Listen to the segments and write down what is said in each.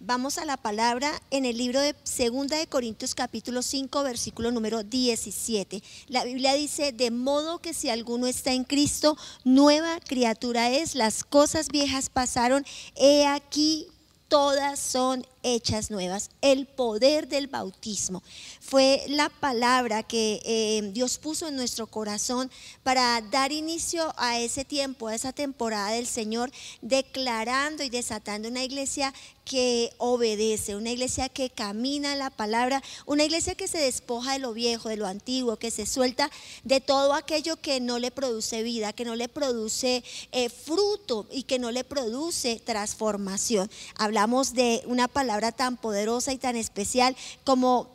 Vamos a la palabra en el libro de 2 de Corintios capítulo 5, versículo número 17. La Biblia dice, de modo que si alguno está en Cristo, nueva criatura es, las cosas viejas pasaron, he aquí todas son hechas nuevas. El poder del bautismo fue la palabra que Dios puso en nuestro corazón para dar inicio a ese tiempo, a esa temporada del Señor, declarando y desatando una iglesia que obedece, una iglesia que camina la palabra, una iglesia que se despoja de lo viejo, de lo antiguo, que se suelta de todo aquello que no le produce vida, que no le produce fruto y que no le produce transformación. Hablamos de una palabra tan poderosa y tan especial como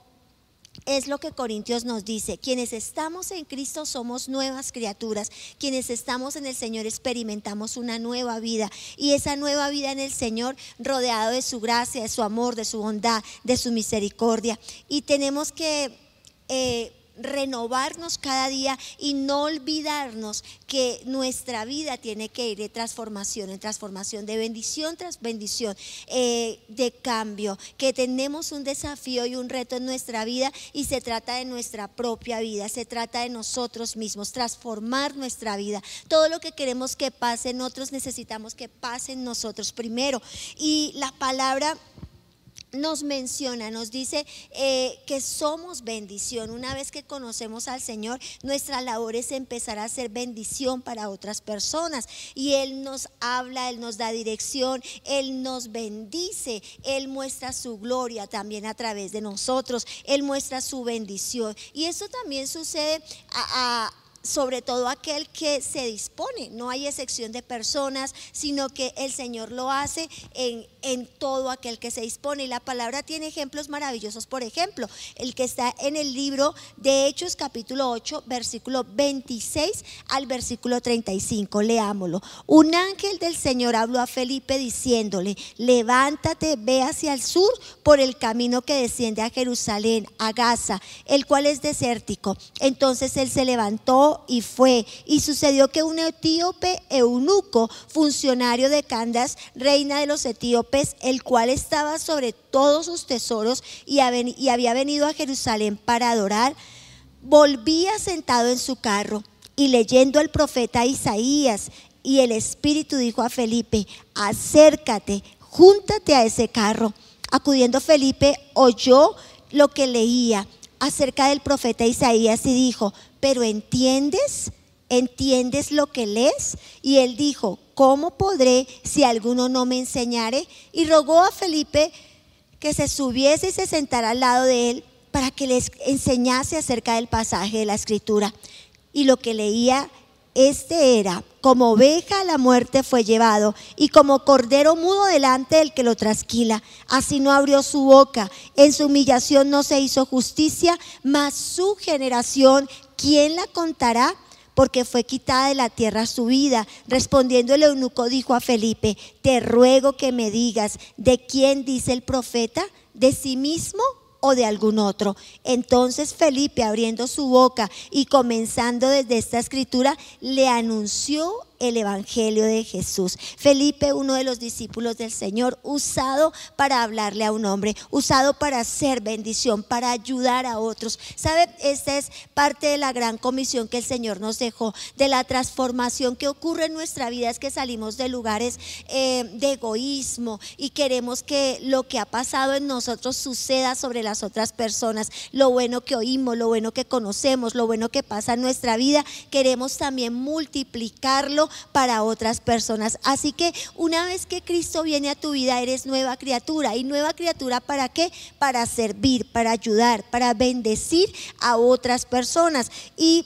es lo que Corintios nos dice: quienes estamos en Cristo somos nuevas criaturas, quienes estamos en el Señor experimentamos una nueva vida, y esa nueva vida en el Señor, rodeado de su gracia, de su amor, de su bondad, de su misericordia, y tenemos que renovarnos cada día y no olvidarnos que nuestra vida tiene que ir de transformación en transformación, de bendición tras bendición, de cambio, que tenemos un desafío y un reto en nuestra vida, y se trata de nuestra propia vida, se trata de nosotros mismos, transformar nuestra vida. Todo lo que queremos que pase en otros, necesitamos que pase en nosotros primero. Y la palabra nos menciona, nos dice que somos bendición. Una vez que conocemos al Señor, nuestra labor es empezar a ser bendición para otras personas, y Él nos habla, Él nos da dirección, Él nos bendice, Él muestra su gloria también a través de nosotros, Él muestra su bendición. Y eso también sucede sobre todo aquel que se dispone. No hay excepción de personas, sino que el Señor lo hace en todo aquel que se dispone. Y la palabra tiene ejemplos maravillosos. Por ejemplo, el que está en el libro de Hechos capítulo 8, versículo 26 al versículo 35, leámoslo. Un ángel del Señor habló a Felipe diciéndole: levántate, ve hacia el sur por el camino que desciende a Jerusalén, a Gaza, el cual es desértico. Entonces él se levantó y fue, y sucedió que un etíope eunuco, funcionario de Candas, reina de los etíopes, el cual estaba sobre todos sus tesoros y había venido a Jerusalén para adorar, volvía sentado en su carro y leyendo el profeta Isaías. Y el Espíritu dijo a Felipe: acércate, júntate a ese carro. Acudiendo Felipe, oyó lo que leía acerca del profeta Isaías y dijo: ¿pero entiendes lo que lees? Y él dijo: ¿cómo podré si alguno no me enseñare? Y rogó a Felipe que se subiese y se sentara al lado de él para que les enseñase acerca del pasaje de la escritura. Y lo que leía este era: como oveja a la muerte fue llevado, y como cordero mudo delante del que lo trasquila, así no abrió su boca, en su humillación no se hizo justicia, mas su generación, ¿quién la contará? Porque fue quitada de la tierra su vida. Respondiendo el eunuco dijo a Felipe: te ruego que me digas, ¿de quién dice el profeta? ¿De sí mismo o de algún otro? Entonces Felipe, abriendo su boca y comenzando desde esta escritura, le anunció el evangelio de Jesús. Felipe, uno de los discípulos del Señor, usado para hablarle a un hombre, usado para hacer bendición, para ayudar a otros. ¿Sabe? Esta es parte de la gran comisión que el Señor nos dejó, de la transformación que ocurre en nuestra vida. Es que salimos de lugares de egoísmo y queremos que lo que ha pasado en nosotros suceda sobre las otras personas. Lo bueno que oímos, lo bueno que conocemos, lo bueno que pasa en nuestra vida, queremos también multiplicarlo para otras personas. Así que una vez que Cristo viene a tu vida, eres nueva criatura. ¿Y nueva criatura para qué? Para servir, para ayudar, para bendecir a otras personas. Y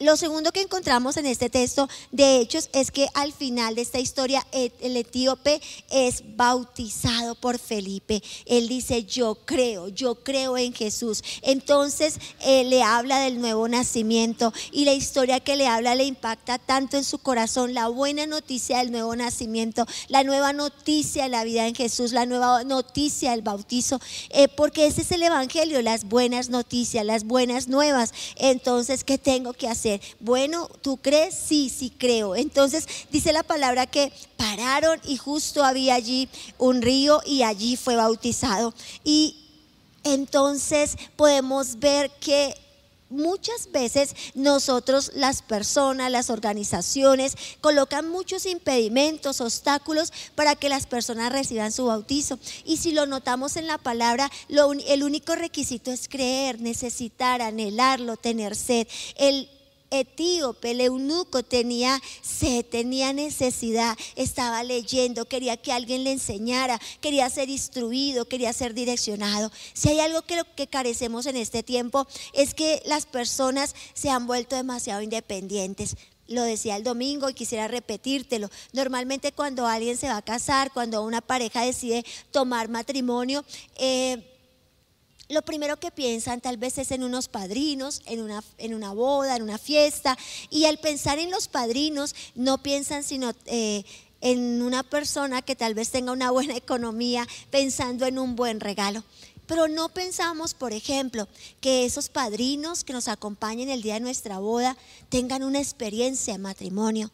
lo segundo que encontramos en este texto de Hechos es que al final de esta historia el etíope es bautizado por Felipe. Él dice: yo creo en Jesús. Entonces le habla del nuevo nacimiento, y la historia que le habla le impacta tanto en su corazón. La buena noticia del nuevo nacimiento, la nueva noticia de la vida en Jesús, la nueva noticia del bautizo, porque ese es el evangelio, las buenas noticias, las buenas nuevas. Entonces, ¿qué tengo que hacer? hacer. Bueno, ¿tú crees? Sí, sí creo. Entonces dice la palabra que pararon y justo había allí un río y allí fue bautizado. Y entonces podemos ver que muchas veces nosotros, las personas, las organizaciones, colocan muchos impedimentos, obstáculos para que las personas reciban su bautizo. Y si lo notamos en la palabra, el único requisito es creer, necesitar, anhelarlo, tener sed. El etíope, el eunuco, tenía sed, tenía necesidad, estaba leyendo, quería que alguien le enseñara, quería ser instruido, quería ser direccionado. Si hay algo que, lo que carecemos en este tiempo es que las personas se han vuelto demasiado independientes. Lo decía el domingo y quisiera repetírtelo. Normalmente cuando alguien se va a casar, cuando una pareja decide tomar matrimonio, lo primero que piensan tal vez es en unos padrinos, en una boda, en una fiesta. Y al pensar en los padrinos no piensan sino en una persona que tal vez tenga una buena economía, pensando en un buen regalo. Pero no pensamos, por ejemplo, que esos padrinos que nos acompañen el día de nuestra boda tengan una experiencia de matrimonio,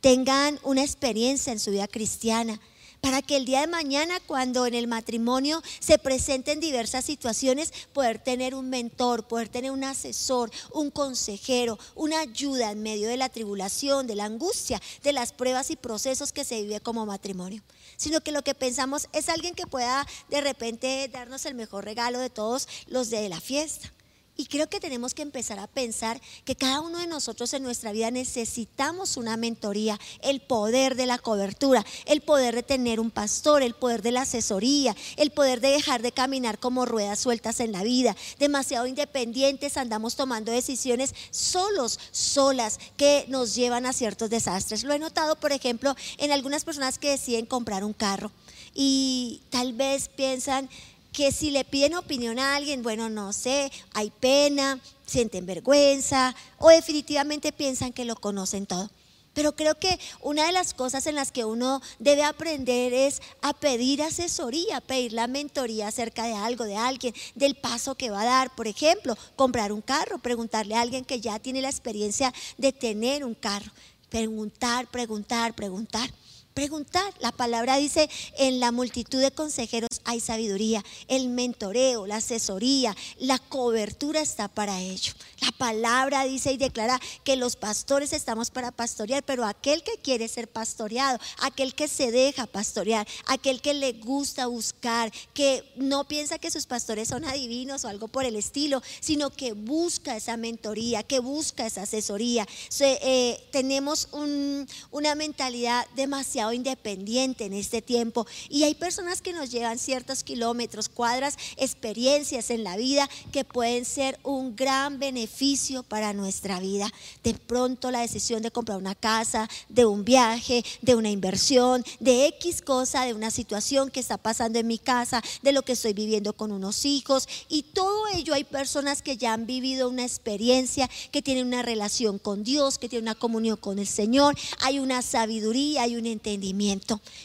tengan una experiencia en su vida cristiana, para que el día de mañana, cuando en el matrimonio se presenten diversas situaciones, poder tener un mentor, poder tener un asesor, un consejero, una ayuda en medio de la tribulación, de la angustia, de las pruebas y procesos que se vive como matrimonio. Sino que lo que pensamos es alguien que pueda de repente darnos el mejor regalo de todos los de la fiesta. Y creo que tenemos que empezar a pensar que cada uno de nosotros en nuestra vida necesitamos una mentoría, el poder de la cobertura, el poder de tener un pastor, el poder de la asesoría, el poder de dejar de caminar como ruedas sueltas en la vida. Demasiado independientes, andamos tomando decisiones solos, solas, que nos llevan a ciertos desastres. Lo he notado, por ejemplo, en algunas personas que deciden comprar un carro y tal vez piensan que si le piden opinión a alguien, bueno, no sé, hay pena, sienten vergüenza, o definitivamente piensan que lo conocen todo. Pero creo que una de las cosas en las que uno debe aprender es a pedir asesoría, pedir la mentoría acerca de algo, de alguien, del paso que va a dar. Por ejemplo, comprar un carro, preguntarle a alguien que ya tiene la experiencia de tener un carro. Preguntar, preguntar, preguntar. Preguntar, la palabra dice: en la multitud de consejeros hay sabiduría. El mentoreo, la asesoría, la cobertura está para ello. La palabra dice y declara que los pastores estamos para pastorear, pero aquel que quiere ser pastoreado, aquel que se deja pastorear, aquel que le gusta buscar, que no piensa que sus pastores son adivinos o algo por el estilo, sino que busca esa mentoría, que busca esa asesoría. Tenemos una mentalidad demasiado independiente en este tiempo, y hay personas que nos llevan ciertos kilómetros, cuadras, experiencias en la vida que pueden ser un gran beneficio para nuestra vida. De pronto la decisión de comprar una casa, de un viaje, de una inversión, de X cosa, de una situación que está pasando en mi casa, de lo que estoy viviendo con unos hijos, y todo ello. Hay personas que ya han vivido una experiencia, que tienen una relación con Dios, que tienen una comunión con el Señor, hay una sabiduría, hay un entendimiento.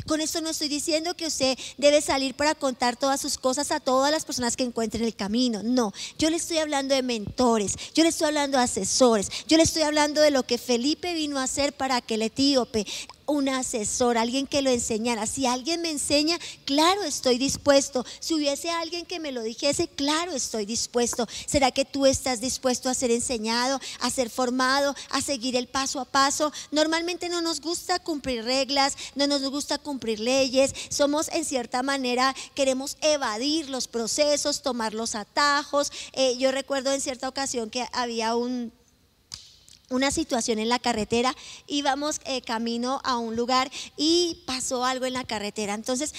Con esto no estoy diciendo que usted debe salir para contar todas sus cosas a todas las personas que encuentren el camino. No, yo le estoy hablando de mentores, yo le estoy hablando de asesores, yo le estoy hablando de lo que Felipe vino a hacer para aquel etíope. Un asesor, alguien que lo enseñara. Si alguien me enseña, claro, estoy dispuesto. Si hubiese alguien que me lo dijese, claro, estoy dispuesto. ¿Será que tú estás dispuesto a ser enseñado, a ser formado, a seguir el paso a paso? Normalmente no nos gusta cumplir reglas, no nos gusta cumplir leyes. Somos, en cierta manera, queremos evadir los procesos, tomar los atajos. Yo recuerdo en cierta ocasión que había una situación en la carretera, íbamos camino a un lugar y pasó algo en la carretera. Entonces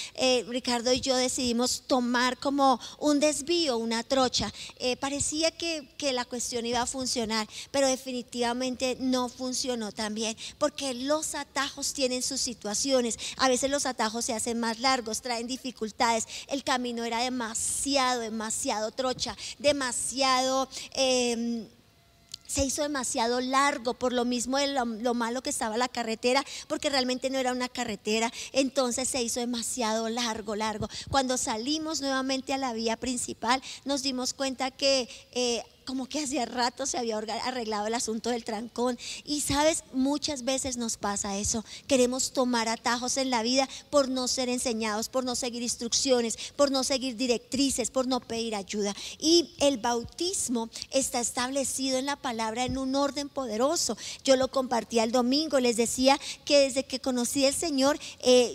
Ricardo y yo decidimos tomar como un desvío, una trocha. Parecía que la cuestión iba a funcionar, pero definitivamente no funcionó tan bien, porque los atajos tienen sus situaciones. A veces los atajos se hacen más largos, traen dificultades. El camino era demasiado trocha, demasiado... se hizo demasiado largo, por lo mismo de lo malo que estaba la carretera, porque realmente no era una carretera. Entonces se hizo demasiado largo. Cuando salimos nuevamente a la vía principal, nos dimos cuenta que como que hacía rato se había arreglado el asunto del trancón. Y sabes, muchas veces nos pasa eso. Queremos tomar atajos en la vida por no ser enseñados, por no seguir instrucciones, por no seguir directrices, por no pedir ayuda. Y el bautismo está establecido en la palabra en un orden poderoso. Yo lo compartía el domingo, les decía que desde que conocí al Señor,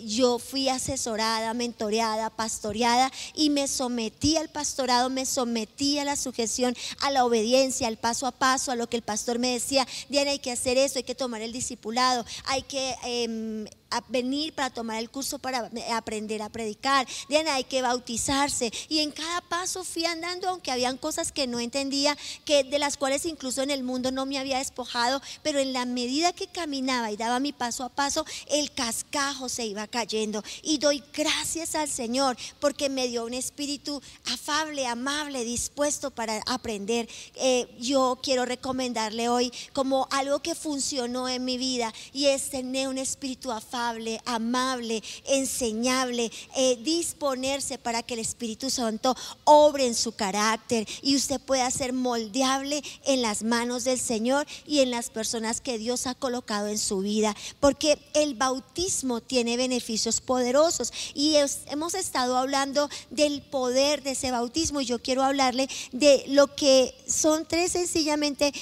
yo fui asesorada, mentoreada, pastoreada, y me sometí al pastorado, me sometí a la sujeción, a la obediencia, al paso a paso, a lo que el pastor me decía: Diana, hay que hacer eso, hay que tomar el discipulado, hay que venir para tomar el curso para aprender a predicar, Diana, hay que bautizarse. Y en cada paso fui andando, aunque habían cosas que no entendía, que de las cuales incluso en el mundo no me había despojado, pero en la medida que caminaba y daba mi paso a paso, el cascajo se iba cayendo. Y doy gracias al Señor porque me dio un espíritu afable, amable, dispuesto para aprender. Yo quiero recomendarle hoy como algo que funcionó en mi vida, y es tener un espíritu afable, amable, enseñable, disponerse para que el Espíritu Santo obre en su carácter y usted pueda ser moldeable en las manos del Señor y en las personas que Dios ha colocado en su vida, porque el bautismo tiene beneficios poderosos. Y hemos estado hablando del poder de ese bautismo, y yo quiero hablarle de lo que son tres sencillamente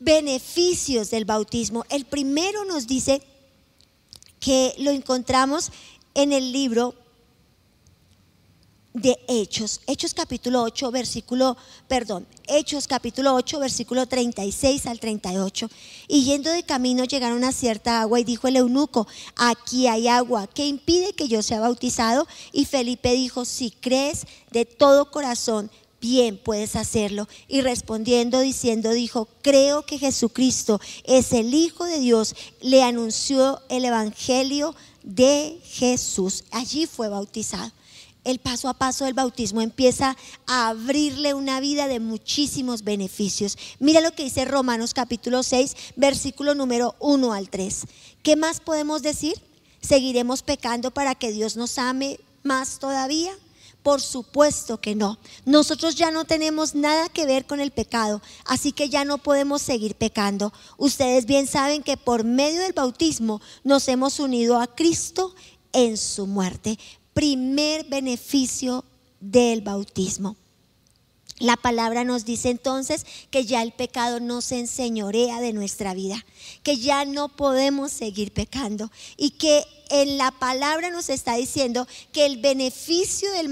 beneficios del bautismo. El primero nos dice que lo encontramos en el libro de Hechos, Hechos capítulo 8, versículo 36 al 38. Y yendo de camino llegaron a cierta agua, y dijo el eunuco: aquí hay agua, ¿qué impide que yo sea bautizado? Y Felipe dijo: si crees de todo corazón, bien puedes hacerlo. Y respondiendo dijo: creo que Jesucristo es el Hijo de Dios. Le anunció el Evangelio de Jesús. Allí fue bautizado. El paso a paso del bautismo empieza a abrirle una vida de muchísimos beneficios. Mira lo que dice Romanos capítulo 6, versículo número 1 al 3. ¿Qué más podemos decir? ¿Seguiremos pecando para que Dios nos ame más todavía? Por supuesto que no. Nosotros ya no tenemos nada que ver con el pecado, así que ya no podemos seguir pecando. Ustedes bien saben que por medio del bautismo nos hemos unido a Cristo en su muerte. Primer beneficio del bautismo. La palabra nos dice entonces que ya el pecado no se enseñorea de nuestra vida, que ya no podemos seguir pecando, y que en la palabra nos está diciendo que el beneficio del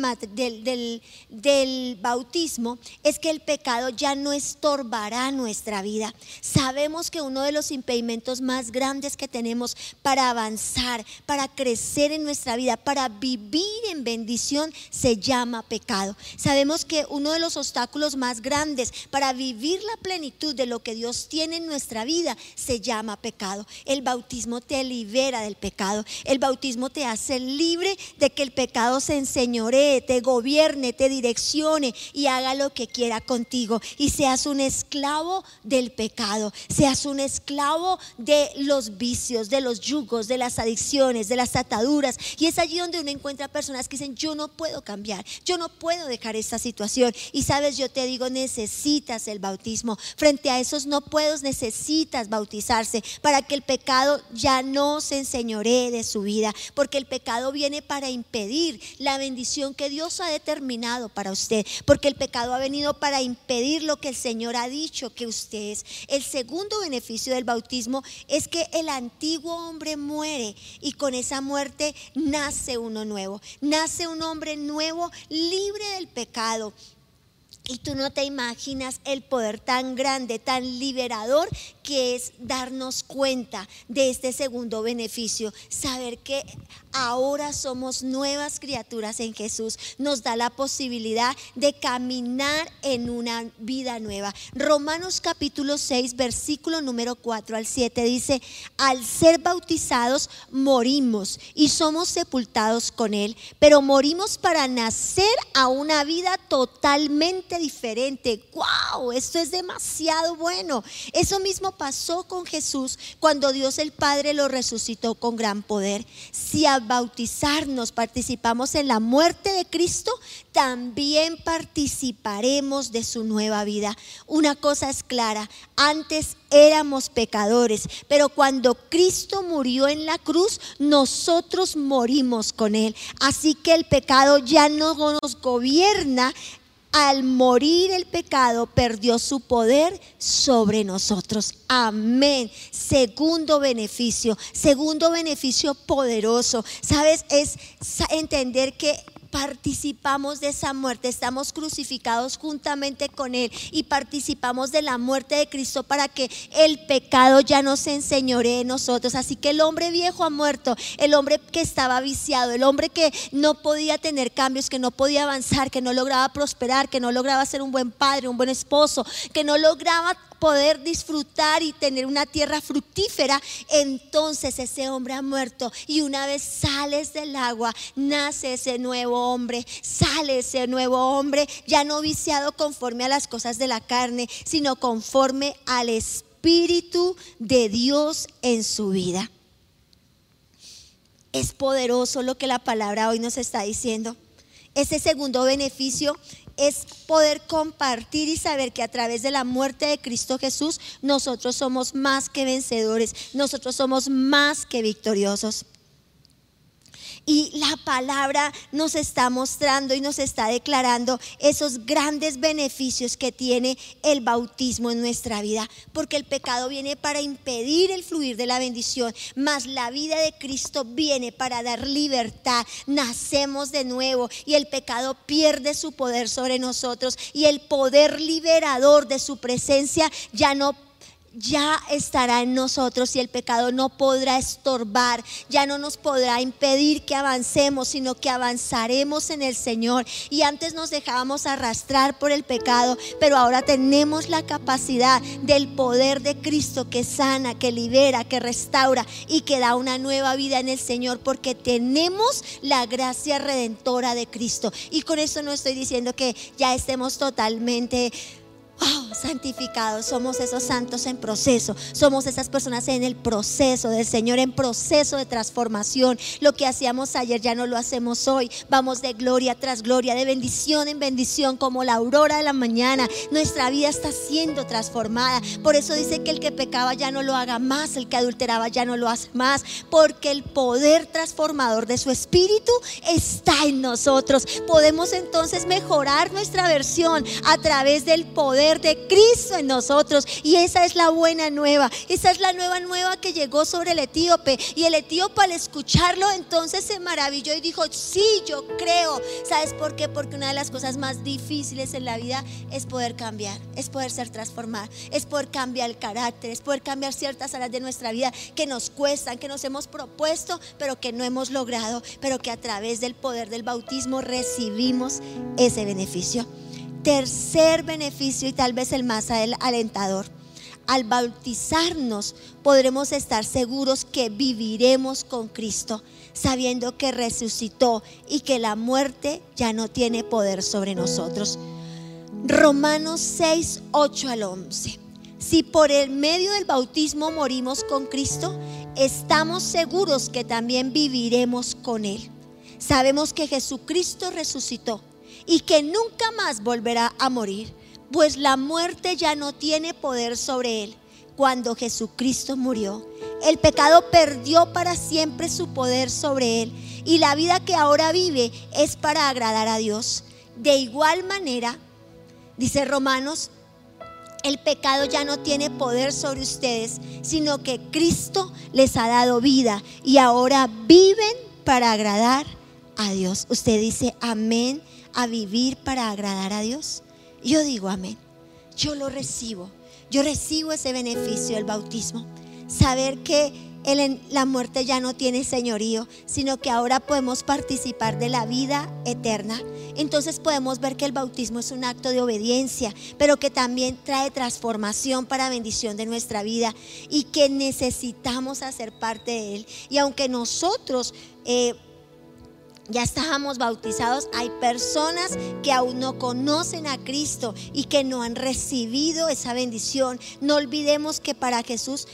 bautismo es que el pecado ya no estorbará nuestra vida. Sabemos que uno de los impedimentos más grandes que tenemos para avanzar, para crecer en nuestra vida, para vivir en bendición, se llama pecado. Sabemos que uno de los obstáculos más grandes para vivir la plenitud de lo que Dios tiene en nuestra vida se llama pecado. El bautismo te libera del pecado. El bautismo te hace libre de que el pecado se enseñoree, te gobierne, te direccione y haga lo que quiera contigo, y seas un esclavo del pecado, seas un esclavo de los vicios, de los yugos, de las adicciones, de las ataduras. Y es allí donde uno encuentra personas que dicen: yo no puedo cambiar, yo no puedo dejar esta situación. Y sabes, yo te digo, necesitas el bautismo. Frente a esos no puedos, necesitas bautizarse para que el pecado ya no se enseñoree de su vida, porque el pecado viene para impedir la bendición que Dios ha determinado para usted, porque el pecado ha venido para impedir lo que el Señor ha dicho que usted es. El segundo beneficio del bautismo es que el antiguo hombre muere, y con esa muerte nace uno nuevo, nace un hombre nuevo, libre del pecado. Y tú no te imaginas el poder tan grande, tan liberador que es darnos cuenta de este segundo beneficio. Saber que ahora somos nuevas criaturas en Jesús nos da la posibilidad de caminar en una vida nueva. Romanos capítulo 6, versículo número 4 al 7 dice: al ser bautizados morimos y somos sepultados con Él, pero morimos para nacer a una vida totalmente diferente. ¡Wow! Esto es demasiado bueno. Eso mismo pasó con Jesús cuando Dios el Padre lo resucitó con gran poder. Si al bautizarnos participamos en la muerte de Cristo, también participaremos de su nueva vida. Una cosa es clara, antes éramos pecadores, pero cuando Cristo murió en la cruz, nosotros morimos con Él. Así que el pecado ya no nos gobierna. Al morir el pecado, perdió su poder sobre nosotros. Amén. Segundo beneficio poderoso. ¿Sabes? Es entender que participamos de esa muerte, estamos crucificados juntamente con Él y participamos de la muerte de Cristo para que el pecado ya no se enseñoree de nosotros. Así que el hombre viejo ha muerto, el hombre que estaba viciado, el hombre que no podía tener cambios, que no podía avanzar, que no lograba prosperar, que no lograba ser un buen padre, un buen esposo, que no lograba poder disfrutar y tener una tierra fructífera. Entonces ese hombre ha muerto, y una vez sales del agua, nace ese nuevo hombre, sale ese nuevo hombre, ya no viciado conforme a las cosas de la carne, sino conforme al Espíritu de Dios en su vida. Es poderoso lo que la palabra hoy nos está diciendo. Ese segundo beneficio es poder compartir y saber que a través de la muerte de Cristo Jesús nosotros somos más que vencedores, nosotros somos más que victoriosos. Y la palabra nos está mostrando y nos está declarando esos grandes beneficios que tiene el bautismo en nuestra vida, porque el pecado viene para impedir el fluir de la bendición, mas la vida de Cristo viene para dar libertad. Nacemos de nuevo y el pecado pierde su poder sobre nosotros, y el poder liberador de su presencia ya estará en nosotros, y el pecado no podrá estorbar, ya no nos podrá impedir que avancemos, sino que avanzaremos en el Señor. Y antes nos dejábamos arrastrar por el pecado, pero ahora tenemos la capacidad del poder de Cristo, que sana, que libera, que restaura y que da una nueva vida en el Señor, porque tenemos la gracia redentora de Cristo. Y con eso no estoy diciendo que ya estemos totalmente santificados. Somos esos santos en proceso, somos esas personas en el proceso del Señor, en proceso de transformación. Lo que hacíamos ayer ya no lo hacemos hoy, vamos de gloria tras gloria, de bendición en bendición, como la aurora de la mañana. Nuestra vida está siendo transformada. Por eso dice que el que pecaba ya no lo haga más, el que adulteraba ya no lo hace más, porque el poder transformador de su Espíritu está en nosotros. Podemos entonces mejorar nuestra versión a través del poder de Cristo en nosotros, y esa es la buena nueva, esa es la nueva que llegó sobre el etíope. Y el etíope, al escucharlo, entonces se maravilló y dijo: sí, yo creo. ¿Sabes por qué? Porque una de las cosas más difíciles en la vida es poder cambiar, es poder ser transformado, es poder cambiar el carácter, es poder cambiar ciertas áreas de nuestra vida que nos cuestan, que nos hemos propuesto pero que no hemos logrado, pero que a través del poder del bautismo recibimos ese beneficio. Tercer beneficio, y tal vez el más alentador: al bautizarnos podremos estar seguros que viviremos con Cristo, sabiendo que resucitó y que la muerte ya no tiene poder sobre nosotros. Romanos 6, 8 al 11. Si por el medio del bautismo morimos con Cristo, estamos seguros que también viviremos con Él. Sabemos que Jesucristo resucitó y que nunca más volverá a morir, pues la muerte ya no tiene poder sobre él. Cuando Jesucristo murió, el pecado perdió para siempre su poder sobre él, y la vida que ahora vive es para agradar a Dios. De igual manera, dice Romanos, el pecado ya no tiene poder sobre ustedes, sino que Cristo les ha dado vida y ahora viven para agradar a Dios. Usted dice amén a vivir para agradar a Dios. Yo digo amén, yo lo recibo, yo recibo ese beneficio del bautismo, saber que la muerte ya no tiene señorío, sino que ahora podemos participar de la vida eterna. Entonces podemos ver que el bautismo es un acto de obediencia, pero que también trae transformación para bendición de nuestra vida, y que necesitamos hacer parte de él. Y aunque nosotros ya estábamos bautizados, hay personas que aún no conocen a Cristo y que no han recibido esa bendición. No olvidemos que para que Jesús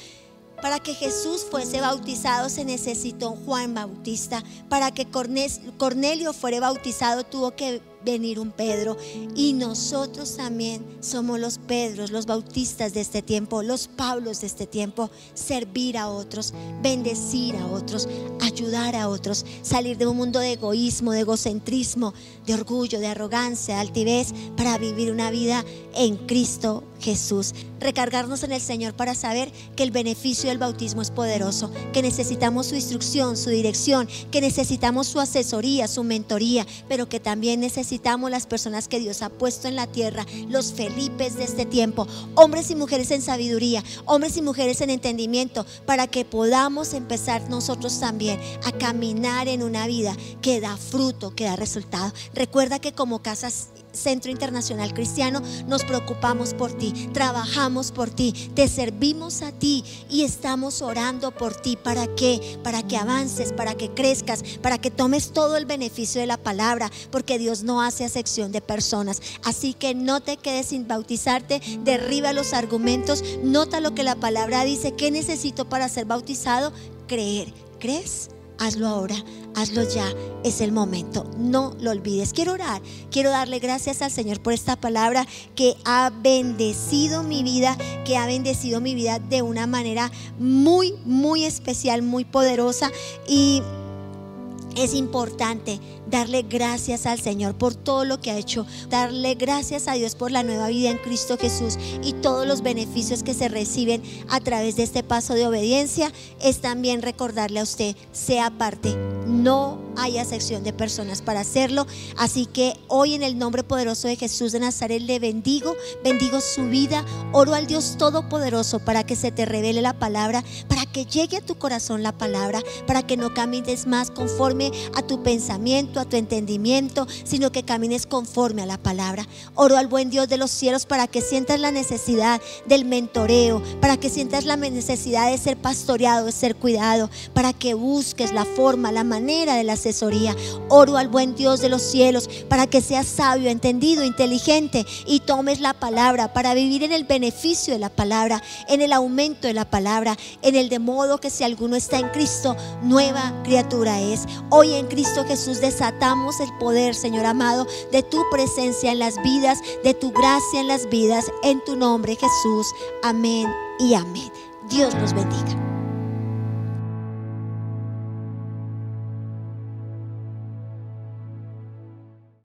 fuese bautizado se necesitó Juan Bautista. Para que Cornelio fuera bautizado tuvo que venir un Pedro. Y nosotros también somos los Pedros, los Bautistas de este tiempo, los Pablos de este tiempo. Servir a otros, bendecir a otros, ayudar a otros, salir de un mundo de egoísmo, de egocentrismo, de orgullo, de arrogancia, de altivez, para vivir una vida en Cristo Jesús. Recargarnos en el Señor para saber que el beneficio del bautismo es poderoso, que necesitamos su instrucción, su dirección, que necesitamos su asesoría, su mentoría, pero que también necesitamos las personas que Dios ha puesto en la tierra, los Felipes de este tiempo, hombres y mujeres en sabiduría, hombres y mujeres en entendimiento, para que podamos empezar nosotros también a caminar en una vida que da fruto, que da resultado. Recuerda que como Casas Centro Internacional Cristiano nos preocupamos por ti, trabajamos por ti, te servimos a ti y estamos orando por ti. ¿Para qué? Para que avances, para que crezcas, para que tomes todo el beneficio de la palabra, porque Dios no hace acepción de personas. Así que no te quedes sin bautizarte, derriba los argumentos, nota lo que la palabra dice. ¿Qué necesito para ser bautizado? Creer. ¿Crees? Hazlo ahora, hazlo ya, es el momento, no lo olvides. Quiero orar, quiero darle gracias al Señor por esta palabra que ha bendecido mi vida, que ha bendecido mi vida de una manera muy, muy especial, muy poderosa. Y es importante darle gracias al Señor por todo lo que ha hecho, darle gracias a Dios por la nueva vida en Cristo Jesús y todos los beneficios que se reciben a través de este paso de obediencia. Es también recordarle a usted, sea parte, no hay acepción de personas para hacerlo. Así que hoy en el nombre poderoso de Jesús de Nazaret le bendigo, bendigo su vida, oro al Dios Todopoderoso para que se te revele la palabra, para que llegue a tu corazón la palabra, para que no camines más conforme a tu pensamiento, a tu entendimiento, sino que camines conforme a la palabra. Oro al buen Dios de los cielos para que sientas la necesidad del mentoreo, para que sientas la necesidad de ser pastoreado, de ser cuidado, para que busques la forma, la manera de la asesoría. Oro al buen Dios de los cielos para que seas sabio, entendido, inteligente y tomes la palabra para vivir en el beneficio de la palabra, en el aumento de la palabra, en el de modo que si alguno está en Cristo, nueva criatura es. Hoy en Cristo Jesús desatamos el poder, Señor amado, de tu presencia en las vidas, de tu gracia en las vidas, en tu nombre Jesús. Amén y amén. Dios los bendiga.